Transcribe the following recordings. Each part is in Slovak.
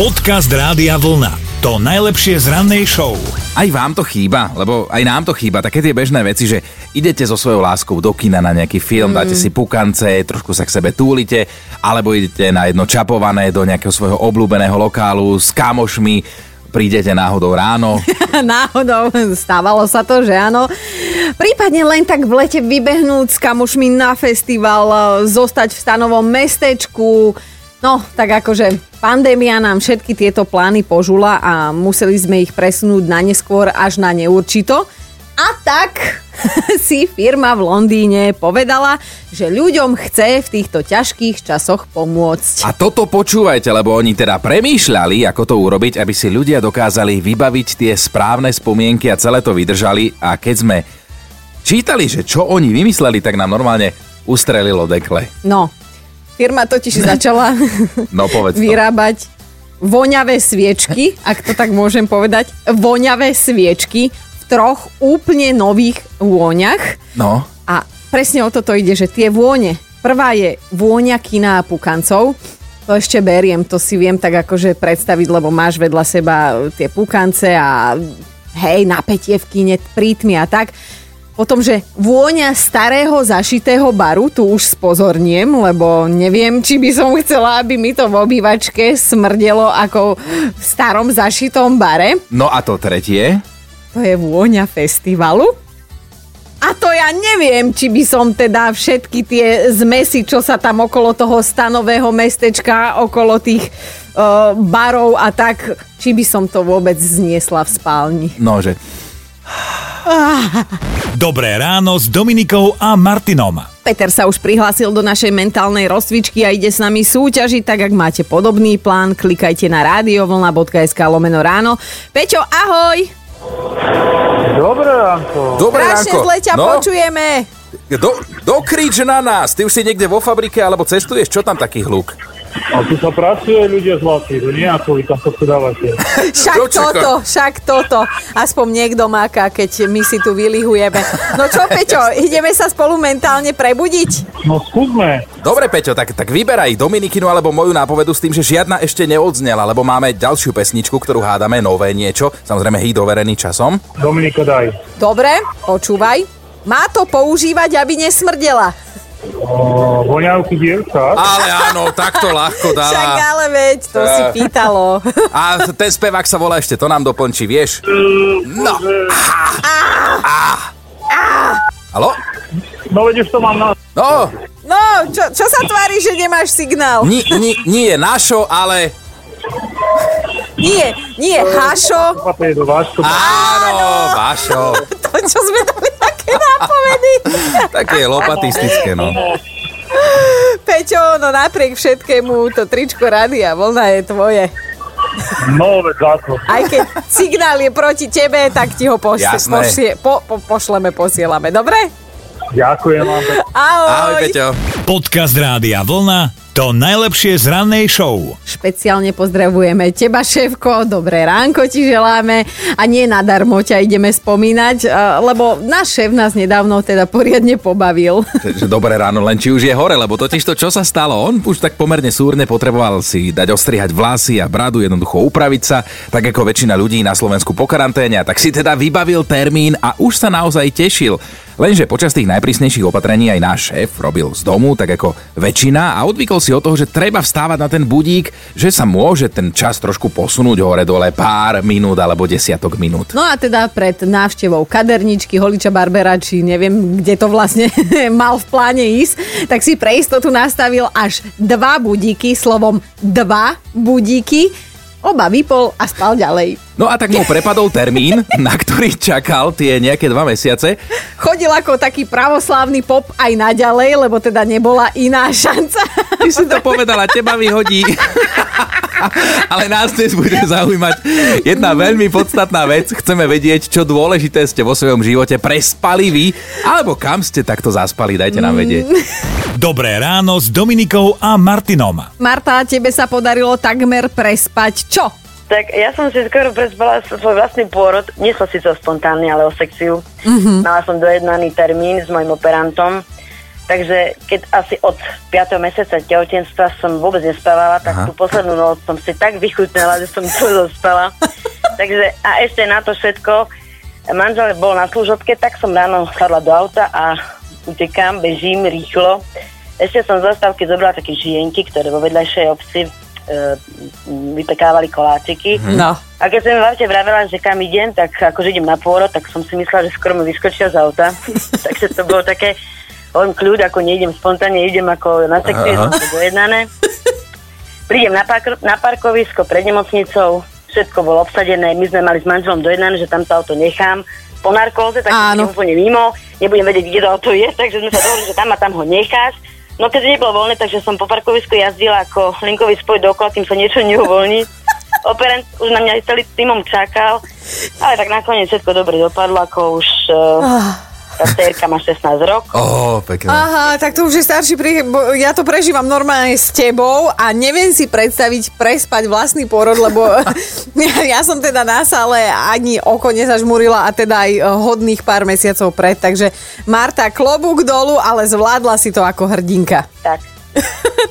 Podcast Rádia Vlna. To najlepšie z rannej show. Aj vám to chýba, lebo aj nám to chýba. Také tie bežné veci, že idete so svojou láskou do kina na nejaký film, dáte si pukance, trošku sa k sebe túlite, alebo idete na jedno čapované do nejakého svojho obľúbeného lokálu s kamošmi. Prídete náhodou ráno. Náhodou, stávalo sa to, že áno. Prípadne len tak v lete vybehnúť s kamošmi na festival, zostať v stanovom mestečku. No, tak akože pandémia nám všetky tieto plány požula a museli sme ich presunúť na neskôr až na neurčito. A tak si firma v Londýne povedala, že ľuďom chce v týchto ťažkých časoch pomôcť. A toto počúvajte, lebo oni teda premýšľali, ako to urobiť, aby si ľudia dokázali vybaviť tie správne spomienky a celé to vydržali. A keď sme čítali, že čo oni vymysleli, tak nám normálne ustrelilo dekle. No, firma totiž začala vyrábať voňavé sviečky, ak to tak môžem povedať, voňavé sviečky, troch úplne nových vôňach. No. A presne o toto ide, že tie vône. Prvá je vôňa kina a pukancov. To ešte beriem, to si viem tak akože predstaviť, lebo máš vedľa seba tie pukance a hej, napätie v kine, prítmy a tak. Potom, že vôňa starého zašitého baru, tu už spozorniem, lebo neviem, či by som chcela, aby mi to v obývačke smrdelo ako v starom zašitom bare. No a to tretie? To je vôňa festivalu. A to ja neviem, či by som teda všetky tie zmesi, čo sa tam okolo toho stanového mestečka, okolo tých barov a tak, či by som to vôbec zniesla v spálni. Nože. Dobré ráno s Dominikou a Martinom. Peter sa už prihlásil do našej mentálnej rozcvičky a ide s nami súťažiť, tak ak máte podobný plán, klikajte na radiovlna.sk/ráno. Peťo, ahoj! Dobré ránko. Dobré ránko. Strašne zle ťa počujeme. Dokrič na nás. Ty už si niekde vo fabrike alebo cestuješ? Čo tam taký hluk? A tu sa pracuje, ľudia zlatí. To nie ako vy tam to dávate. Však toto. Aspoň niekto maká, keď my si tu vylihujeme. No čo, Peťo, ideme sa spolu mentálne prebudiť? No skúsme. Dobre, Peťo, tak vyberaj Dominikinu alebo moju nápovedu s tým, že žiadna ešte neodznela, lebo máme ďalšiu pesničku, ktorú hádame, nové niečo. Samozrejme, hit overený časom. Dominika, daj. Dobre, počúvaj. Má to používať, aby nesmrdela. Voňavky dievčat. Ale áno, takto ľahko dala. Však ale veď, to si pýtalo. A ten spevák sa volá ešte, to nám doplnčí, vieš? No. Haló? No veď už to mám na... No, čo sa tvári, že nemáš signál? Nie našo, ale... Nie, Hašo. Áno, Vašo. To, čo sme dali také nápovedy. Také lopatistické, no. Peťo, no napriek všetkému, to tričko Rádia Vlna je tvoje. No, základ. Aj keď signál je proti tebe, tak ti ho pošleme, posielame. Dobre? Ďakujem vám. Ahoj. Ahoj, Peťo. Podcast Rádia Vlna. To najlepšie z rannej show. Špeciálne pozdravujeme teba, šéfko. Dobré ránko ti želáme. A nie nadarmo ťa ideme spomínať, lebo náš šéf nás nedávno teda poriadne pobavil. Dobré ráno, len či už je hore, lebo totiž to, čo sa stalo, on už tak pomerne súrne potreboval si dať ostrihať vlasy a bradu, jednoducho upraviť sa, tak ako väčšina ľudí na Slovensku po karanténe. Tak si teda vybavil termín a už sa naozaj tešil. Lenže počas tých najprísnejších opatrení aj náš šéf robil z domu, tak ako väčšina, a odvykol si od toho, že treba vstávať na ten budík, že sa môže ten čas trošku posunúť hore dole pár minút alebo desiatok minút. No a teda pred návštevou kaderničky, holiča Barbera, či neviem, kde to vlastne mal v pláne ísť, tak si pre istotu nastavil až 2 budíky, slovom 2 budíky, oba vypol a spal ďalej. No a tak mu prepadol termín, na ktorý čakal tie nejaké 2 mesiace. Chodil ako taký pravoslávny pop aj naďalej, lebo teda nebola iná šanca. Ty si to povedala, teba vyhodí. Ale nás dnes bude zaujímať jedna veľmi podstatná vec. Chceme vedieť, čo dôležité ste vo svojom živote prespali vy, alebo kam ste takto zaspali, dajte nám vedieť. Dobré ráno s Dominikou a Martinom. Marta, tebe sa podarilo takmer prespať čo? Tak ja som si skoro prespala svoj vlastný pôrod. Nie som síce spontánne, ale o sekciu. Mala som dojednaný termín s mojim operantom. Takže keď asi od 5. mesiaca tehotenstva som vôbec nespávala, tak Tú poslednú noc som si tak vychutnala, že som to zaspala. Takže a ešte na to všetko, manžel bol na služobke, tak som ráno sadla do auta a utekám, bežím rýchlo. Ešte som z zastávky zobrala také žienky, ktoré vo vedľajšej obci vypekávali koláčiky. No. A keď som mi vlastne vravela, že kam idem, tak akože idem na pôrod, tak som si myslela, že skoro mi vyskočia z auta. Takže to bolo také... Hovorím kľud, ako nejdem spontánne, idem ako na sekciu, som to dojednané. Prídem na parkovisko pred nemocnicou, všetko bolo obsadené, my sme mali s manželom dojednané, že tam to auto nechám. Po narkóze, tak som úplne mimo, nebudem vedieť, kde to auto je, takže sme sa dohodli, že tam a tam ho necháš. No keďže nebolo voľné, takže som po parkovisku jazdila ako linkový spoj dokola, kým sa niečo neuvoľní. Operant už na mňa celý týmom čakal, ale tak nakoniec všetko dobre dopadlo, ako už... Tá cerka má 16 rokov. Pekne. Aha, tak to už je starší príjem. Ja to prežívam normálne s tebou a neviem si predstaviť prespať vlastný pôrod, lebo ja som teda na sále ani oko nezažmurila a teda aj hodných pár mesiacov pred. Takže Marta, klobúk dolu, ale zvládla si to ako hrdinka. Tak.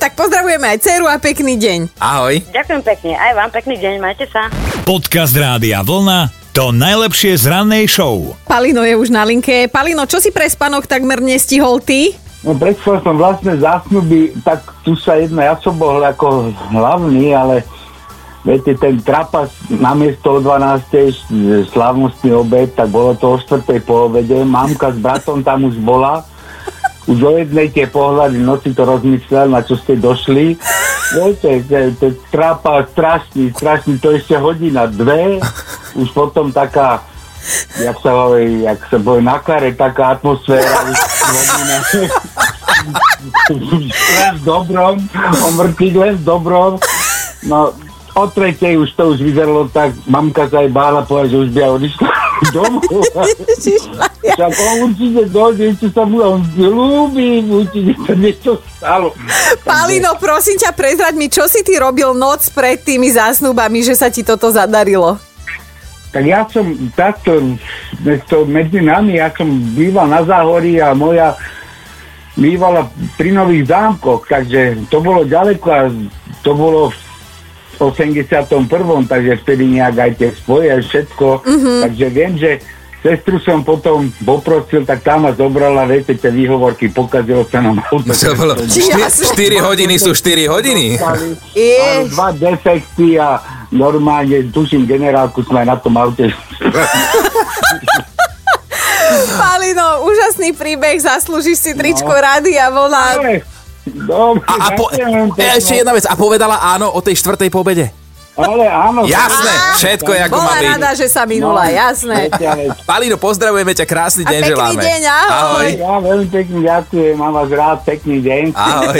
Tak pozdravujeme aj dceru a pekný deň. Ahoj. Ďakujem pekne. Aj vám pekný deň. Majte sa. Podcast Rádia Vlna. To najlepšie z rannej show. Palino je už na linke. Palino, čo si pre spánok takmer nestihol ty? No predstavol som vlastne zásnuby, tak tu sa jedna, ja som bol ako hlavný, ale viete, ten trapas namiesto o 12. slavnostný obed, tak bolo to o 4. po obede. Mamka s bratom tam už bola. Už o jednej tie pohľady noci to rozmyslel, na čo ste došli. Viete, ten trapas strašný, to ešte hodina, dve. Už potom taká, jak sa hovorí, na kare, taká atmosféra, len s dobrom, omrtý len s dobrom. No, o tretej už to už vyzeralo tak, mamka sa aj bála povedať, že už by aj odišla domov. Však on určite dojde, ešte sa mu on ľúbi, určite sa niečo stalo. Palino, prosím ťa, prezraď mi, čo si ty robil noc pred tými zásnubami, že sa ti toto zadarilo? Tak ja som takto medzi nami, ja som býval na Záhorí a moja bývala pri Nových Zámkoch, takže to bolo ďaleko a to bolo v 81. takže vtedy nejak aj tie spoje všetko, takže viem, že sestru som potom poprosil, tak tá ma zobrala, viete, tie výhovorky, pokazilo sa nám auto. 4 hodiny sú 4 hodiny. Mám 2 defekty a normálne, tuším, generálku sme aj na tom aute. Palino, úžasný príbeh, zaslúžiš si tričko Rádia Vlna. Ešte jedna vec, a povedala áno o tej 4. po obede? Ale áno. Jasné, všetko je ako má byť. Bola rada, že sa minula, jasné. Palino, pozdravujeme ťa, krásny deň želáme. A pekný deň, ahoj. Ja veľmi pekný ďakujem, mám vás rád, pekný deň. Ahoj.